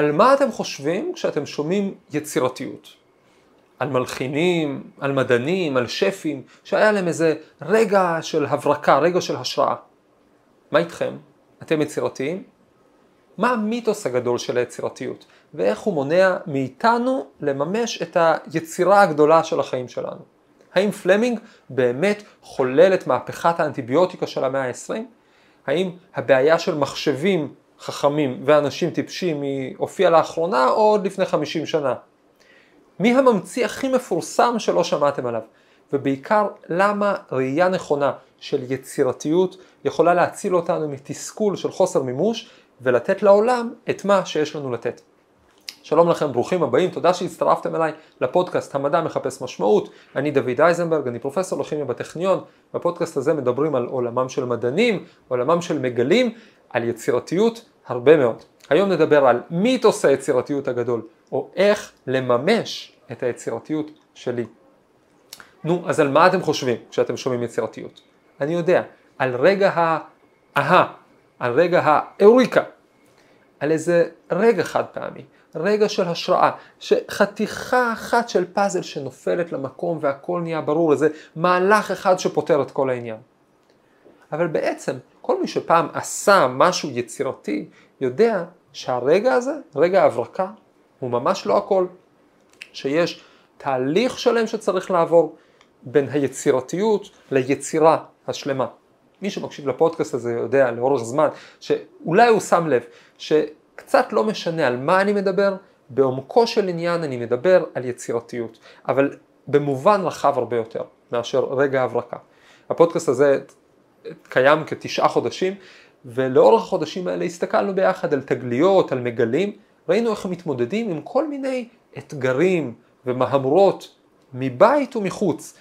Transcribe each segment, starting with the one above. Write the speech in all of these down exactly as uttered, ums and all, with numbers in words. על מה אתם חושבים כשאתם שומעים יצירתיות? על מלחינים, על מדענים, על שפים, שהיה להם איזה רגע של הברקה, רגע של השראה. מה איתכם? אתם יצירתיים? מה המיתוס הגדול של היצירתיות? ואיך הוא מונע מאיתנו לממש את היצירה הגדולה של החיים שלנו? האם פלמינג באמת חולל את מהפכת האנטיביוטיקה של המאה ה-עשרים? האם הבעיה של מחשבים חכמים ואנשים טיפשים היא הופיעה לאחרונה או עוד לפני חמישים שנה? מי הממציא הכי מפורסם שלא שמעתם עליו? ובעיקר למה ראייה נכונה של יצירתיות יכולה להציל אותנו מתסכול של חוסר מימוש ולתת לעולם את מה שיש לנו לתת. שלום לכם, ברוכים הבאים, תודה שהצטרפתם אליי לפודקאסט המדע מחפש משמעות. אני דוד אייזנברג, אני פרופסור לכימיה בטכניון. בפודקאסט הזה מדברים על עולמם של מדענים, עולמם של מגלים, על יצירתיות הרבה מאוד. היום נדבר על מיתוס היצירתיות הגדול, או איך לממש את היצירתיות שלי. נו, אז על מה אתם חושבים כשאתם שומעים יצירתיות? אני יודע, על רגע האהה, על רגע האוריקה, על איזה רגע חד פעמי, רגע של השראה, שחתיכה אחת של פאזל שנופלת למקום והכל נהיה ברור, איזה מהלך אחד שפותר את כל העניין. אבל בעצם, כל מי שפעם עשה משהו יצירתי, יודע שהרגע הזה, רגע ההברקה, הוא ממש לא הכל. שיש תהליך שלם שצריך לעבור בין היצירתיות ליצירה השלמה. מי שמקשיב לפודקאסט הזה יודע לאורך זמן, שאולי הוא שם לב שקצת לא משנה על מה אני מדבר, בעומקו של עניין אני מדבר על יצירתיות, אבל במובן רחב הרבה יותר מאשר רגע ההברקה. הפודקאסט הזה קיים כתשעה חודשים, ולאורך החודשים האלה הסתכלנו ביחד על תגליות, על מגלים, ראינו איך הם מתמודדים עם כל מיני אתגרים ומהמורות מבית ומחוץ,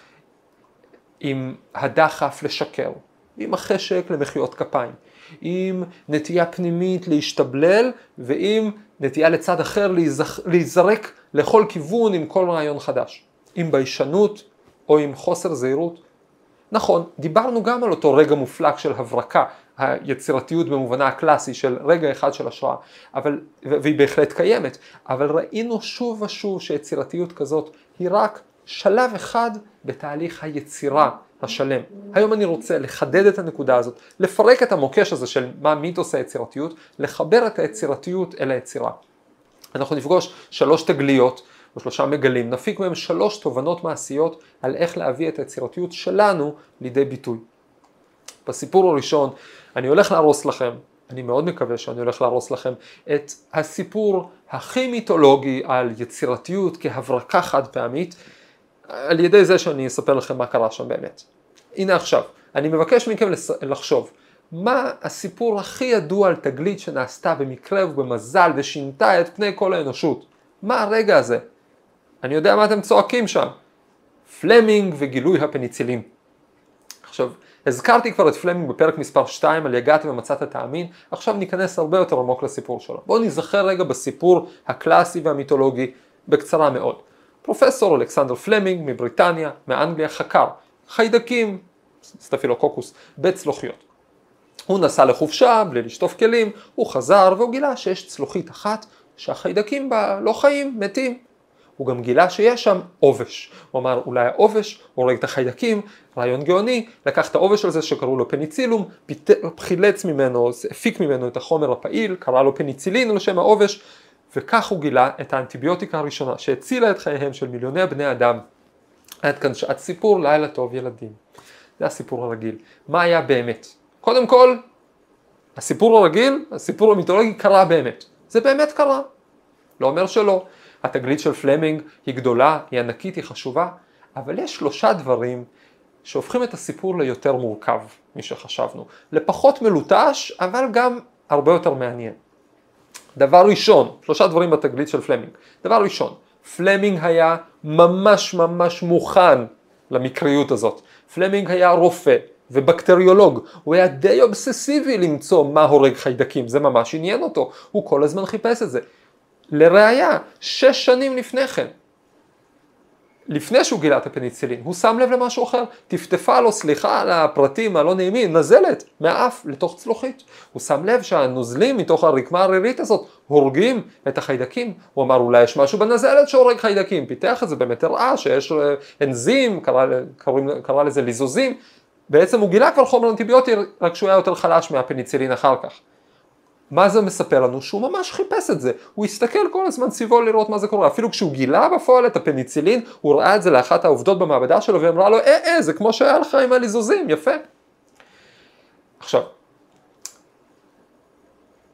עם הדחף לשקר, עם החשק למחיאות כפיים, עם נטייה פנימית להשתבלל, ועם נטייה לצד אחר להיזרק לכל כיוון עם כל רעיון חדש, עם ביישנות או עם חוסר זהירות. נכון, דיברנו גם על אותו רגע מופלג של הברקה, היצירתיות במובנה הקלאסי של רגע אחד של השראה, אבל, והיא בהחלט קיימת, אבל ראינו שוב ושוב שיצירתיות כזאת היא רק שלב אחד בתהליך היצירה השלם. היום אני רוצה לחדד את הנקודה הזאת, לפרק את המוקש הזה של מה מיתוס היצירתיות, לחבר את היצירתיות אל היצירה. אנחנו נפגוש שלוש תגליות, או שלושה מגלים, נפיק מהם שלוש תובנות מעשיות על איך להביא את היצירתיות שלנו לידי ביטוי. בסיפור הראשון, אני הולך להרוס לכם, אני מאוד מקווה שאני הולך להרוס לכם, את הסיפור הכי מיתולוגי על יצירתיות כהברקה חד פעמית, על ידי זה שאני אספר לכם מה קרה שם באמת. הנה עכשיו, אני מבקש מכם לחשוב, מה הסיפור הכי ידוע על תגלית שנעשתה במקרה ובמזל ושינתה את פני כל האנושות? מה הרגע הזה? אני יודע מה אתם צועקים שם. פלמינג וגילוי הפניצילין. עכשיו, הזכרתי כבר את פלמינג בפרק מספר שתיים על יגעת ומצאת תאמין, עכשיו ניכנס הרבה יותר עמוק לסיפור שלו. בואו נזכר רגע בסיפור הקלאסי והמיתולוגי בקצרה מאוד. פרופסור אלכסנדר פלמינג מבריטניה, מאנגליה, חקר חיידקים, סטפילוקוקוס, בצלוחיות. הוא נסע לחופשה בלי לשטוף כלים, הוא חזר והוא גילה שיש צלוחית אחת שהחיידקים בה לא חיים, מתים. הוא גם גילה שיש שם עובש. הוא אמר, אולי העובש הורג את החיידקים, רעיון גאוני, לקח את העובש הזה שקראו לו פניצילום, חילץ ממנו, הפיק ממנו את החומר הפעיל, קרא לו פניצילין לשם העובש, וכך הוא גילה את האנטיביוטיקה הראשונה שהצילה את חייהם של מיליוני בני אדם. עד כאן שעת סיפור לילה טוב ילדים. זה הסיפור הרגיל. מה היה באמת? קודם כל, הסיפור הרגיל, הסיפור המיתולוגי קרה באמת. זה באמת קרה. לא אומר שלא. התגלית של פלמינג היא גדולה, היא ענקית, היא חשובה, אבל יש שלושה דברים שהופכים את הסיפור ליותר מורכב משחשבנו. לפחות מלוטש, אבל גם הרבה יותר מעניין. דבר ראשון, שלושה דברים בתגלית של פלמינג. דבר ראשון, פלמינג היה ממש ממש מוכן למקריות הזאת. פלמינג היה רופא ובקטריולוג. הוא היה די אובססיבי למצוא מה הורג חיידקים. זה ממש עניין אותו. הוא כל הזמן חיפש את זה. לראיה, שש שנים לפני כן, לפני שהוא גילה את הפניצילין, הוא שם לב למשהו אחר, טפטפה לו, סליחה על הפרטים הלא נעימים, נזלת מהאף לתוך צלוחית. הוא שם לב שהנוזלים מתוך הרקמה הרירית הזאת הורגים את החיידקים. הוא אמר, אולי יש משהו בנזלת שהורג חיידקים, פיתח את זה באמת, הראה שיש אנזים, קרא, קרא, קרא לזה ליזוזים. בעצם הוא גילה כבר חומר אנטיביוטי, רק שהוא היה יותר חלש מהפניצילין אחר כך. מה זה מספר לנו? שהוא ממש חיפש את זה. הוא הסתכל כל הזמן סביבו לראות מה זה קורה. אפילו כשהוא גילה בפועל את הפניצילין, הוא ראה את זה לאחת העובדות במעבדה שלו, ואמרה לו, אה, אה, זה כמו שהיה לך עם הליזוזים, יפה. עכשיו,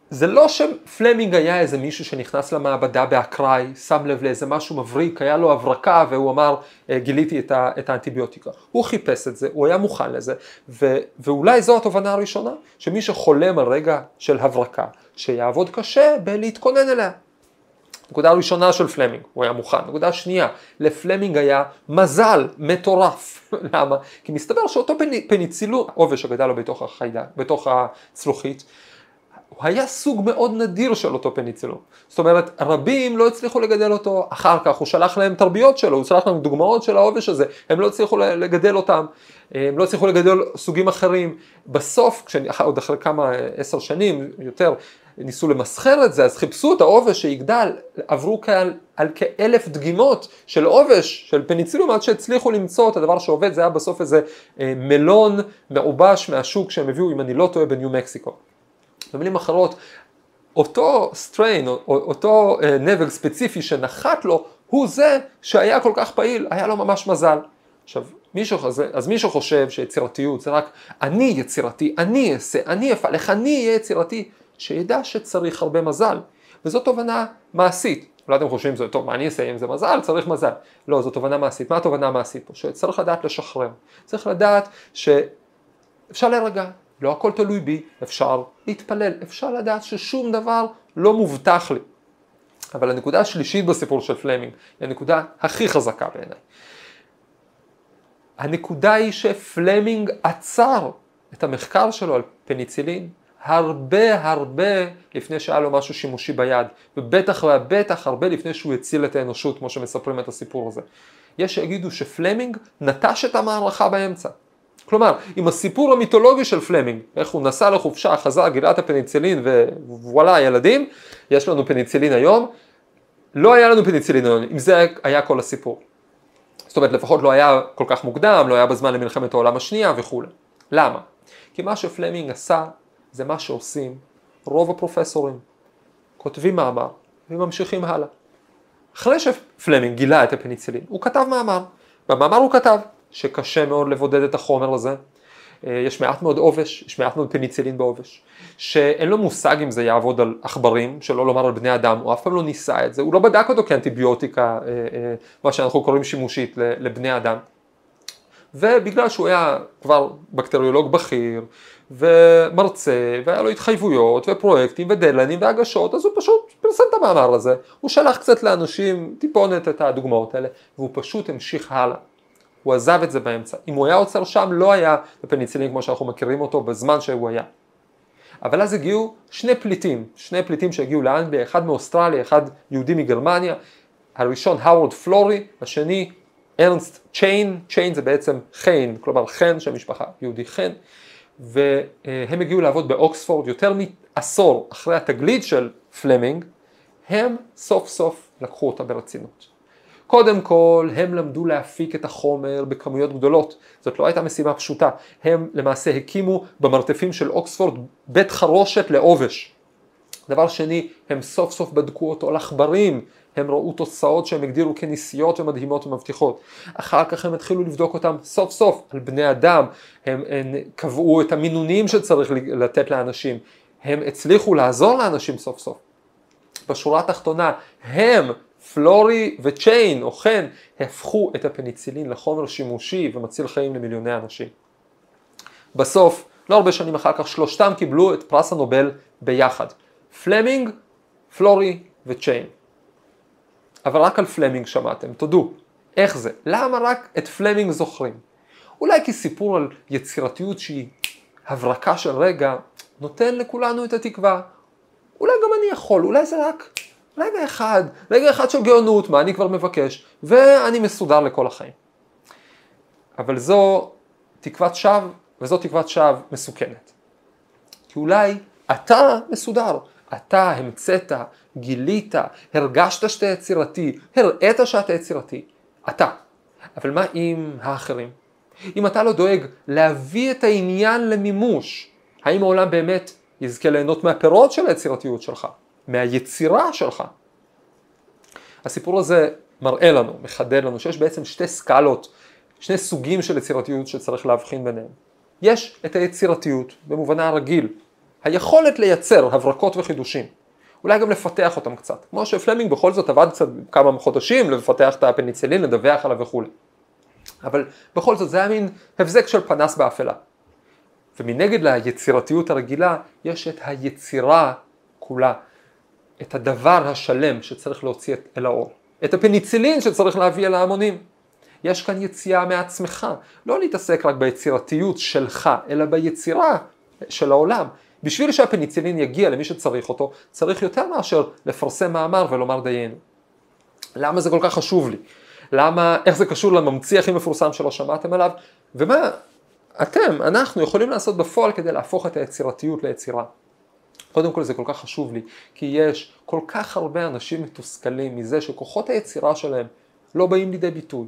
זה לא שפלמינג היה איזה מישהו שנכנס למעבדה באקראי, שם לב לאיזה משהו מבריק, היה לו הברקה, והוא אמר, גיליתי את, ה- את האנטיביוטיקה. הוא חיפש את זה, הוא היה מוכן לזה, ו- ואולי זו התובנה הראשונה, שמי שחולם על רגע של הברקה, שיעבוד קשה בלהתכונן אליה. נקודה הראשונה של פלמינג, הוא היה מוכן. נקודה שנייה, לפלמינג היה מזל מטורף. למה? כי מסתבר שאותו פני- פניצילון, עובש שגדל לו בתוך החיידה, בתוך הצלוחית, הוא היה סוג מאוד נדיר של אותו פניצילון. זאת אומרת, רבים לא הצליחו לגדל אותו אחר כך, הוא שלח להם תרביות שלו, הוא שלח להם דוגמאות של העובש הזה, הם לא הצליחו לגדל אותם, הם לא הצליחו לגדל סוגים אחרים. בסוף, עוד אחרי כמה עשר שנים יותר, ניסו למסחר את זה, אז חיפשו את העובש שיגדל, עברו כאן על כאלף דגימות של עובש, של פניצילום, עד שהצליחו למצוא את הדבר שעובד. זה היה בסוף איזה מלון מעובש מהשוק שהם הביאו, אם אני לא טועה, בניו מקסיקו. במילים אחרות, אותו סטריין, אותו נבג ספציפי שנחת לו, הוא זה שהיה כל כך פעיל, היה לו ממש מזל. עכשיו, מישהו, אז מישהו חושב שיצירתיות זה רק אני יצירתי, אני אעשה, אני אפלך, אני אהיה יצירתי, שידע שצריך הרבה מזל. וזו תובנה מעשית. אולי אתם חושבים, זה טוב, מה אני אעשה אם זה מזל? צריך מזל. לא, זו תובנה מעשית. מה התובנה המעשית פה? שצריך לדעת לשחרר. צריך לדעת שאפשר להירגע. לא הכל תלוי בי, אפשר להתפלל, אפשר לדעת ששום דבר לא מובטח לי. אבל הנקודה השלישית בסיפור של פלמינג, היא הנקודה הכי חזקה בעיניי. הנקודה היא שפלמינג עצר את המחקר שלו על פניצילין, הרבה הרבה לפני שהיה לו משהו שימושי ביד, ובטח ובטח הרבה לפני שהוא הציל את האנושות, כמו שמספרים את הסיפור הזה. יש שיגידו שפלמינג נטש את המערכה באמצע. כלומר, עם הסיפור המיתולוגי של פלמינג, איך הוא נסע לחופשה, חזר, גילה את הפניצילין ווואלה, ילדים, יש לנו פניצילין היום, לא היה לנו פניצילין היום, אם זה היה כל הסיפור. זאת אומרת, לפחות לא היה כל כך מוקדם, לא היה בזמן למלחמת העולם השנייה וכו'. למה? כי מה שפלמינג עשה, זה מה שעושים רוב הפרופסורים. כותבים מאמר וממשיכים הלאה. אחרי שפלמינג גילה את הפניצילין, הוא כתב מאמר. במאמר הוא כתב שקשה מאוד לבודד את החומר הזה, יש מעט מאוד עובש, יש מעט מאוד פניצילין בעובש, שאין לו מושג אם זה יעבוד על עכברים, שלא לומר על בני אדם, הוא אף פעם לא ניסה את זה, הוא לא בדק אותו כאנטיביוטיקה, מה שאנחנו קוראים שימושית לבני אדם. ובגלל שהוא היה כבר בקטריולוג בכיר, ומרצה, והיה לו התחייבויות, ופרויקטים, ודלנים, והגשות, אז הוא פשוט פרסם את המאמר הזה, הוא שלח קצת לאנשים טיפונת את הדוגמאות האלה, והוא פשוט המשיך הלאה. הוא עזב את זה באמצע. אם הוא היה עוצר שם, לא היה בפניצילין כמו שאנחנו מכירים אותו בזמן שהוא היה. אבל אז הגיעו שני פליטים, שני פליטים שהגיעו לאנגליה, אחד מאוסטרליה, אחד יהודי מגרמניה, הראשון האוורד פלורי, השני ארנסט צ'יין, צ'יין זה בעצם חיין, כלומר חן של משפחה, יהודי חן, והם הגיעו לעבוד באוקספורד יותר מעשור אחרי התגלית של פלמינג, הם סוף סוף לקחו אותה ברצינות. קודם כל, הם למדו להפיק את החומר בכמויות גדולות. זאת לא הייתה משימה פשוטה. הם למעשה הקימו במרתפים של אוקספורד בית חרושת לעובש. דבר שני, הם סוף סוף בדקו אותו על עכברים. הם ראו תוצאות שהם הגדירו כניסיות ומדהימות ומבטיחות. אחר כך הם התחילו לבדוק אותם סוף סוף על בני אדם. הם, הם קבעו את המינונים שצריך לתת לאנשים. הם הצליחו לעזור לאנשים סוף סוף. בשורה התחתונה, הם... פלורי וצ'יין, או כן, הפכו את הפניצילין לחומר שימושי ומציל חיים למיליוני אנשים. בסוף, לא הרבה שנים אחר כך, שלושתם קיבלו את פרס הנובל ביחד. פלמינג, פלורי וצ'יין. אבל רק על פלמינג שמעתם, תודו. איך זה? למה רק את פלמינג זוכרים? אולי כי סיפור על יצירתיות שהיא הברקה של רגע, נותן לכולנו את התקווה. אולי גם אני יכול, אולי זה רק... רגע אחד, רגע אחד של גאונות, מה אני כבר מבקש, ואני מסודר לכל החיים. אבל זו תקוות שווא, וזו תקוות שווא מסוכנת. כי אולי אתה מסודר, אתה המצאת, גילית, הרגשת שאתה יצירתי, הראית שאתה יצירתי, אתה. אבל מה עם האחרים? אם אתה לא דואג להביא את העניין למימוש, האם העולם באמת יזכה ליהנות מהפירות של היצירתיות שלך, מהיצירה שלך? הסיפור הזה מראה לנו, מחדד לנו, שיש בעצם שתי סקלות, שני סוגים של יצירתיות שצריך להבחין ביניהם. יש את היצירתיות, במובנה הרגיל, היכולת לייצר הברקות וחידושים, אולי גם לפתח אותם קצת, כמו שפלמינג בכל זאת עבד קצת כמה חודשים לפתח את הפניצילין, לדווח עליו וכו'. אבל בכל זאת זה היה מין הבזק של פנס באפלה. ומנגד ליצירתיות הרגילה יש את היצירה כולה, את הדבר השלם שצריך להוציא אל האור, את הפניצילין שצריך להביא אל ההמונים. יש כאן יציאה מעצמך, לא להתעסק רק ביצירתיות שלך, אלא ביצירה של העולם. בשביל שהפניצילין יגיע למי שצריך אותו, צריך יותר מאשר לפרסם מאמר ולומר דיינו. למה זה כל כך חשוב לי? למה, איך זה קשור לממציא הכי מפורסם שלא שמעתם עליו? ומה אתם, אנחנו, יכולים לעשות בפועל כדי להפוך את היצירתיות ליצירה? קודם כל זה כל כך חשוב לי, כי יש כל כך הרבה אנשים מתוסכלים מזה שכוחות היצירה שלהם לא באים לידי ביטוי.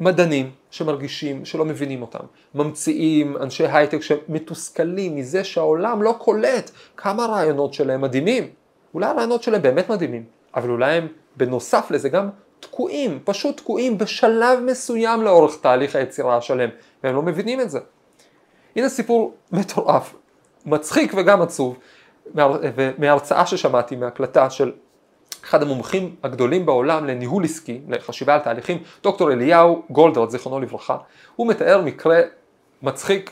מדענים שמרגישים שלא מבינים אותם, ממציאים, אנשי הייטק שמתוסכלים מזה שהעולם לא קולט כמה הרעיונות שלהם מדהימים. אולי הרעיונות שלהם באמת מדהימים, אבל אולי הם בנוסף לזה גם תקועים, פשוט תקועים בשלב מסוים לאורך תהליך היצירה שלהם, והם לא מבינים את זה. הנה סיפור מטורף, מצחיק וגם עצוב, מההרצאה ששמעתי, מהקלטה של אחד המומחים הגדולים בעולם לניהול עסקי, לחשיבה על תהליכים, דוקטור אליהו גולדרט, זיכרונו לברכה. הוא מתאר מקרה מצחיק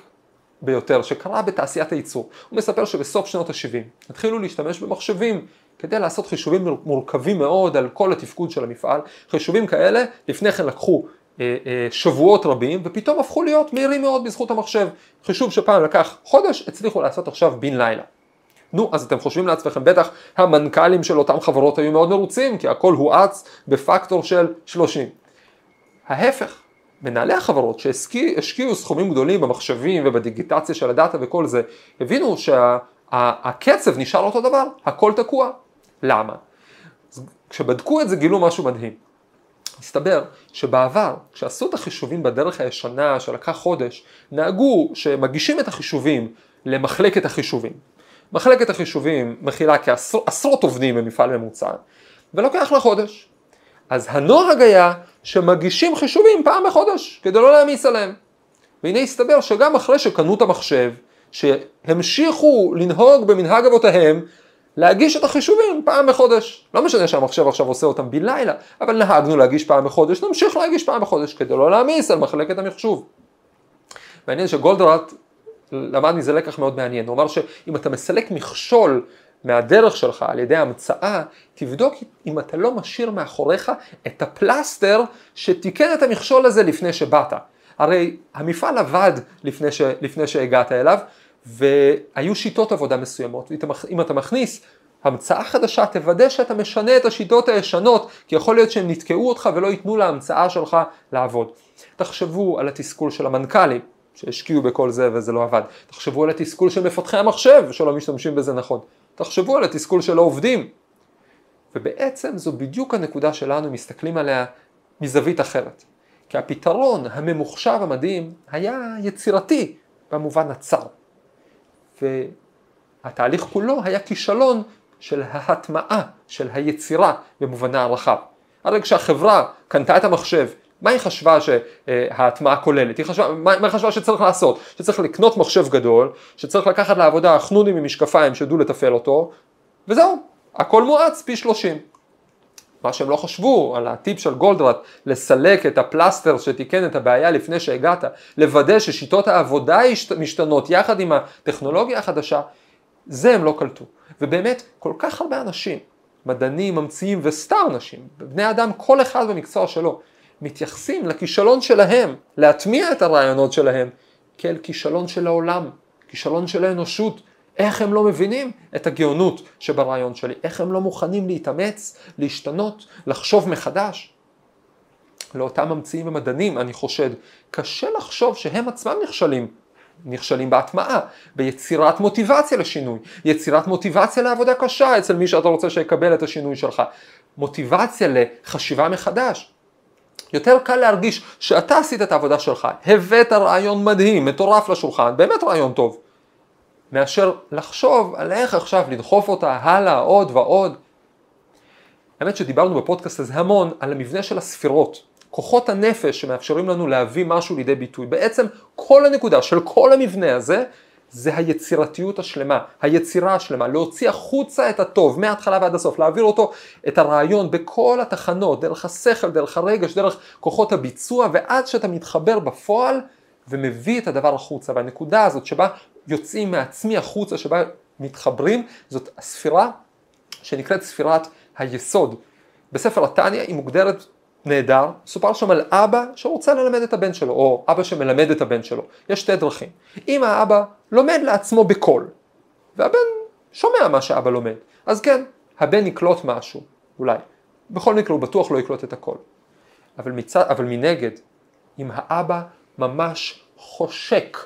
ביותר שקרה בתעשיית הייצור. הוא מספר שבסוף שנות ה-שבעים התחילו להשתמש במחשבים כדי לעשות חישובים מורכבים מאוד על כל התפקוד של המפעל. חישובים כאלה לפני כן לקחו אה, אה, שבועות רבים, ופתאום הפכו להיות מהירים מאוד בזכות המחשב. חישוב שפעם לקח חודש, הצליחו לעשות עכשיו בין לילה. נו, אז אתם חושבים לעצמכם, בטח המנכ"לים של אותם חברות היו מאוד מרוצים, כי הכל הואץ בפקטור של שלושים. ההפך, מנהלי החברות שהשקיעו סכומים גדולים במחשבים ובדיגיטציה של הדאטה וכל זה, הבינו שהקצב נשאר אותו דבר, הכל תקוע. למה? כשבדקו את זה גילו משהו מדהים. הסתבר שבעבר, כשעשו את החישובים בדרך הישנה שלקח חודש, נהגו שמגישים את החישובים למחלקת החישובים. מחלקת החישובים מכילה כעשרות עובדים במפעל ממוצע, ולוקח לחודש. אז הנוהג היה שמגישים חישובים פעם בחודש, כדי לא להמיס עליהם. והנה הסתבר שגם אחרי שקנו את המחשב, שהמשיכו לנהוג במנהג אבותיהם, להגיש את החישובים פעם בחודש. לא משנה שהמחשב עכשיו עושה אותם בלילה, אבל נהגנו להגיש פעם בחודש, נמשיך להגיש פעם בחודש, כדי לא להמיס על מחלקת המחשוב. מעניין שגולדרט למד מזה לקח מאוד מעניין. הוא אמר שאם אתה מסלק מכשול מהדרך שלך על ידי ההמצאה, תבדוק אם אתה לא משאיר מאחוריך את הפלסטר שתיקן את המכשול הזה לפני שבאת. הרי המפעל עבד לפני, ש... לפני שהגעת אליו, והיו שיטות עבודה מסוימות. אם אתה מכניס המצאה חדשה, תוודא שאתה משנה את השיטות הישנות, כי יכול להיות שהם נתקעו אותך ולא ייתנו להמצאה שלך לעבוד. תחשבו על התסכול של המנכ"לים שהשקיעו בכל זה וזה לא עבד. תחשבו על התסכול של מפתחי המחשב שלא משתמשים בזה נכון. תחשבו על התסכול של העובדים. ובעצם זו בדיוק הנקודה שלנו, מסתכלים עליה מזווית אחרת. כי הפתרון הממוחשב המדהים היה יצירתי במובן הצר. והתהליך כולו היה כישלון של ההטמעה, של היצירה במובנה הרחב. הרי כשהחברה קנתה את המחשב, מה היא חשבה שההטמעה כוללת? היא חשבה, מה היא חשבה שצריך לעשות? שצריך לקנות מחשב גדול, שצריך לקחת לעבודה חנונים ממשקפיים שידעו לתפעל אותו, וזהו, הכל מואץ פי שלושים. מה שהם לא חשבו על הטיפ של גולדרט, לסלק את הפלסטר שתיקן את הבעיה לפני שהגעת, לוודא ששיטות העבודה משתנות יחד עם הטכנולוגיה החדשה, זה הם לא קלטו. ובאמת, כל כך הרבה אנשים, מדענים, ממציאים וסטאר אנשים, בני אדם, כל אחד במקצוע שלו, מתייחסים לכישלון שלהם, להטמיע את הרעיונות שלהם, כאל כישלון של העולם, כישלון של האנושות, איך הם לא מבינים את הגאונות שברעיון שלי? איך הם לא מוכנים להתאמץ, להשתנות, לחשוב מחדש? לאותם ממציאים ומדענים, אני חושד, קשה לחשוב שהם עצמם נכשלים. נכשלים בהטמעה, ביצירת מוטיבציה לשינוי, יצירת מוטיבציה לעבודה קשה אצל מי שאתה רוצה שיקבל את השינוי שלך, מוטיבציה לחשיבה מחדש. יותר קל להרגיש שאתה עשית את העבודה שלך, הבאת רעיון מדהים, מטורף לשולחן, באמת רעיון טוב, מאשר לחשוב על איך עכשיו לדחוף אותה הלאה עוד ועוד. האמת שדיברנו בפודקאסט הזה המון על המבנה של הספירות, כוחות הנפש שמאפשרים לנו להביא משהו לידי ביטוי. בעצם כל הנקודה של כל המבנה הזה, זה היצירתיות השלמה, היצירה השלמה, להוציא החוצה את הטוב מההתחלה ועד הסוף, להעביר אותו, את הרעיון בכל התחנות, דרך השכל, דרך הרגש, דרך כוחות הביצוע, ועד שאתה מתחבר בפועל ומביא את הדבר החוצה. והנקודה הזאת שבה יוצאים מעצמי החוצה, שבה מתחברים, זאת הספירה שנקראת ספירת היסוד. בספר התניה היא מוגדרת נהדר, סופר שם על אבא שרוצה ללמד את הבן שלו, או אבא שמלמד את הבן שלו. יש שתי דרכים. אם האבא לומד לעצמו בקול, והבן שומע מה שאבא לומד, אז כן, הבן יקלוט משהו, אולי. בכל מקרה הוא בטוח לא יקלוט את הכל. אבל, מצד, אבל מנגד, אם האבא ממש חושק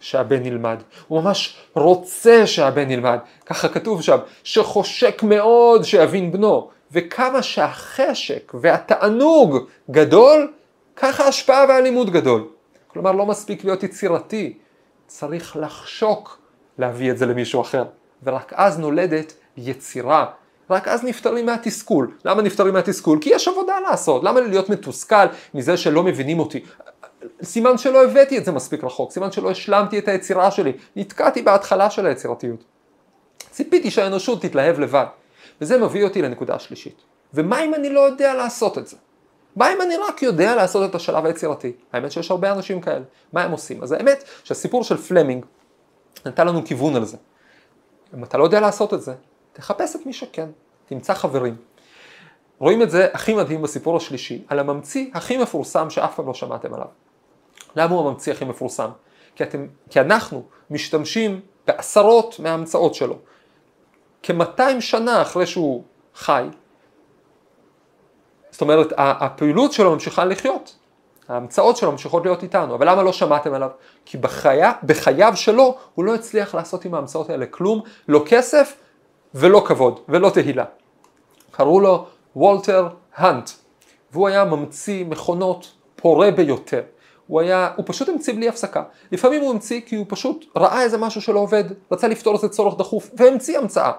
שהבן ילמד, הוא ממש רוצה שהבן ילמד, ככה כתוב שם, שחושק מאוד שיבין בנו, וכמה שהחשק והתענוג גדול, ככה ההשפעה והלימוד גדול. כלומר, לא מספיק להיות יצירתי, צריך לחשוק להביא את זה למישהו אחר. ורק אז נולדת יצירה. רק אז נפטרים מהתסכול. למה נפטרים מהתסכול? כי יש עבודה לעשות. למה להיות מתוסכל מזה שלא מבינים אותי? סימן שלא הבאתי את זה מספיק רחוק, סימן שלא השלמתי את היצירה שלי, נתקעתי בהתחלה של היצירתיות. ציפיתי שהאנושות תתלהב לבד. וזה מביא אותי לנקודה השלישית. ומה אם אני לא יודע לעשות את זה? מה אם אני רק יודע לעשות את השלב היצירתי? האמת שיש הרבה אנשים כאלה. מה הם עושים? אז האמת שהסיפור של פלמינג נתן לנו כיוון על זה. אם אתה לא יודע לעשות את זה, תחפש את מי שכן, תמצא חברים. רואים את זה הכי מדהים בסיפור השלישי, על הממציא הכי מפורסם שאף פעם לא שמעתם עליו. למה הוא הממציא הכי מפורסם? כי, אתם, כי אנחנו משתמשים בעשרות מההמצאות שלו. כ-מאתיים שנה אחרי שהוא חי, זאת אומרת, הפעילות שלו ממשיכה לחיות, ההמצאות שלו ממשיכות להיות איתנו, אבל למה לא שמעתם עליו? כי בחיה, בחייו שלו הוא לא הצליח לעשות עם ההמצאות האלה כלום, לא כסף ולא כבוד ולא תהילה. קראו לו וולטר הנט, והוא היה ממציא מכונות פורה ביותר. הוא, היה, הוא פשוט המציא בלי הפסקה. לפעמים הוא המציא כי הוא פשוט ראה איזה משהו שלא עובד, רצה לפתור איזה צורך דחוף, והמציא המצאה.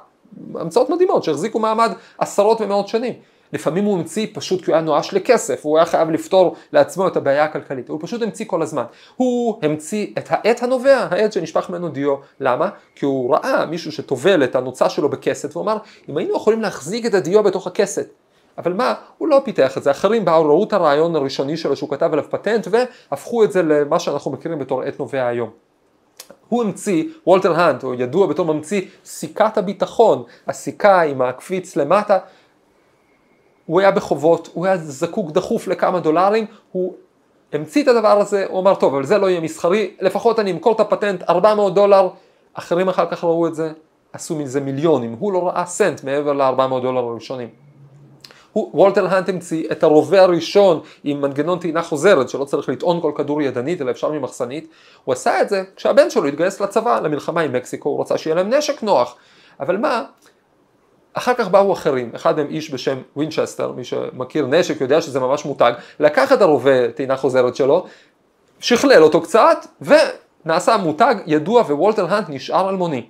המצאות מדהימות שהחזיקו מעמד עשרות ומאות שנים. לפעמים הוא המציא פשוט כי הוא היה נואש לכסף, הוא היה חייב לפתור לעצמו את הבעיה הכלכלית. הוא פשוט המציא כל הזמן. הוא המציא את העט הנובע, העט שנשפך ממנו דיו. למה? כי הוא ראה מישהו שטובל את הנוצה שלו בכסף, והוא אמר, אם היינו יכולים להחזיק את הדיו בתוך הכסף, אבל מה? הוא לא פיתח את זה. אחרים באו, ראו את הרעיון הראשוני שלו שהוא כתב עליו פטנט, והפכו את זה למה שאנחנו מכירים בתור עט נובע היום. הוא המציא, וולטר הנט, הוא ידוע בתור ממציא סיכת הביטחון, הסיכה עם הקפיץ למטה. הוא היה בחובות, הוא היה זקוק דחוף לכמה דולרים, הוא המציא את הדבר הזה, הוא אמר, טוב, אבל זה לא יהיה מסחרי, לפחות אני אמכור את הפטנט, ארבע מאות דולר, אחרים אחר כך ראו את זה, עשו מזה מיליונים, הוא לא ראה סנט מעבר ל-ארבע מאות דולר הראשונים. וולטר הנט המציא את הרובה הראשון עם מנגנון טעינה חוזרת, שלא צריך לטעון כל כדור ידנית, אלא אפשר ממחסנית. הוא עשה את זה כשהבן שלו התגייס לצבא, למלחמה עם מקסיקו, הוא רצה שיהיה להם נשק נוח. אבל מה? אחר כך באו אחרים, אחד מהם איש בשם וינצ'סטר, מי שמכיר נשק יודע שזה ממש מותג, לקח את הרובה טעינה חוזרת שלו, שכלל אותו קצת, ונעשה מותג ידוע, ווולטר הנט נשאר אלמוני.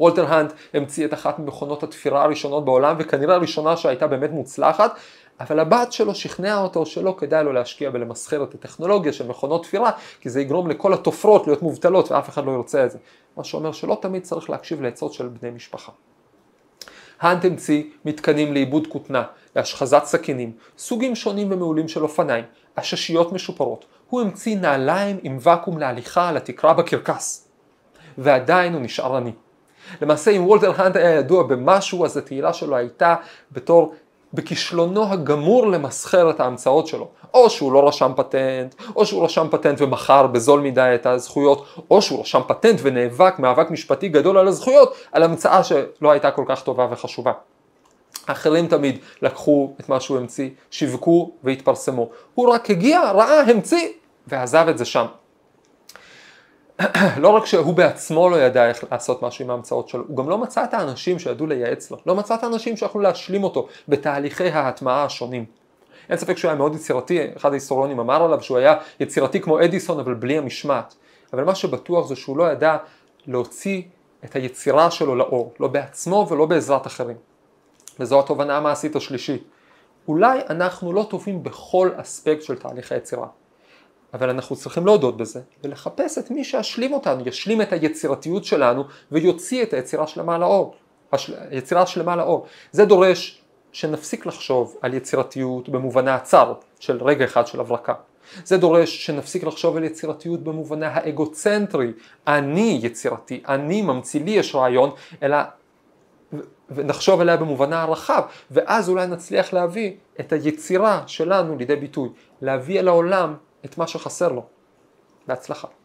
וולטר הנט המציא את אחת ממכונות התפירה הראשונות בעולם, וכנראה הראשונה שהייתה באמת מוצלחת, אבל הבת שלו שכנעה אותו שלא כדאי לו להשקיע בלמסחר את הטכנולוגיה של מכונות תפירה, כי זה יגרום לכל התופרות להיות מובטלות, ואף אחד לא ירצה את זה. מה שאומר שלא תמיד צריך להקשיב לעצות של בני משפחה. הנט המציא מתקנים לעיבוד כותנה, להשחזת סכינים, סוגים שונים ומעולים של אופניים, הששיות משופרות. הוא המציא נעליים עם וקום להליכה על התקרה בקרקס, ועדיין הוא נשאר עני. למעשה אם וולטר הנט היה ידוע במשהו, אז התהילה שלו הייתה בתור בכישלונו הגמור למסחר את ההמצאות שלו. או שהוא לא רשם פטנט, או שהוא רשם פטנט ומכר בזול מדי את הזכויות, או שהוא רשם פטנט ונאבק מאבק משפטי גדול על הזכויות, על המצאה שלא הייתה כל כך טובה וחשובה. אחרים תמיד לקחו את מה שהוא המציא, שיווקו והתפרסמו. הוא רק הגיע, ראה, המציא ועזב את זה שם. לא רק שהוא בעצמו לא ידע איך לעשות משהו עם ההמצאות שלו, הוא גם לא מצא את האנשים שידעו לייעץ לו, לא מצא את האנשים שיכולו להשלים אותו בתהליכי ההטמעה השונים. אין ספק שהוא היה מאוד יצירתי, אחד ההיסטוריונים אמר עליו שהוא היה יצירתי כמו אדיסון אבל בלי המשמעת. אבל מה שבטוח זה שהוא לא ידע להוציא את היצירה שלו לאור, לא בעצמו ולא בעזרת אחרים. וזו התובנה המעשית השלישית. אולי אנחנו לא טובים בכל אספקט של תהליך היצירה. אבל אנחנו צריכים להודות בזה ולחפש את מי שישלים אותנו, ישלים את היצירתיות שלנו ויוציא את היצירה שלמה לאור. השל... היצירה שלמה לאור. זה דורש שנפסיק לחשוב על יצירתיות במובנה הצר של רגע אחד של הברקה. זה דורש שנפסיק לחשוב על יצירתיות במובנה האגוצנטרי. אני יצירתי, אני ממציא, לי יש רעיון, אלא ונחשוב עליה במובנה הרחב, ואז אולי נצליח להביא את היצירה שלנו לידי ביטוי, להביא אל העולם את מה שחסר לו. בהצלחה.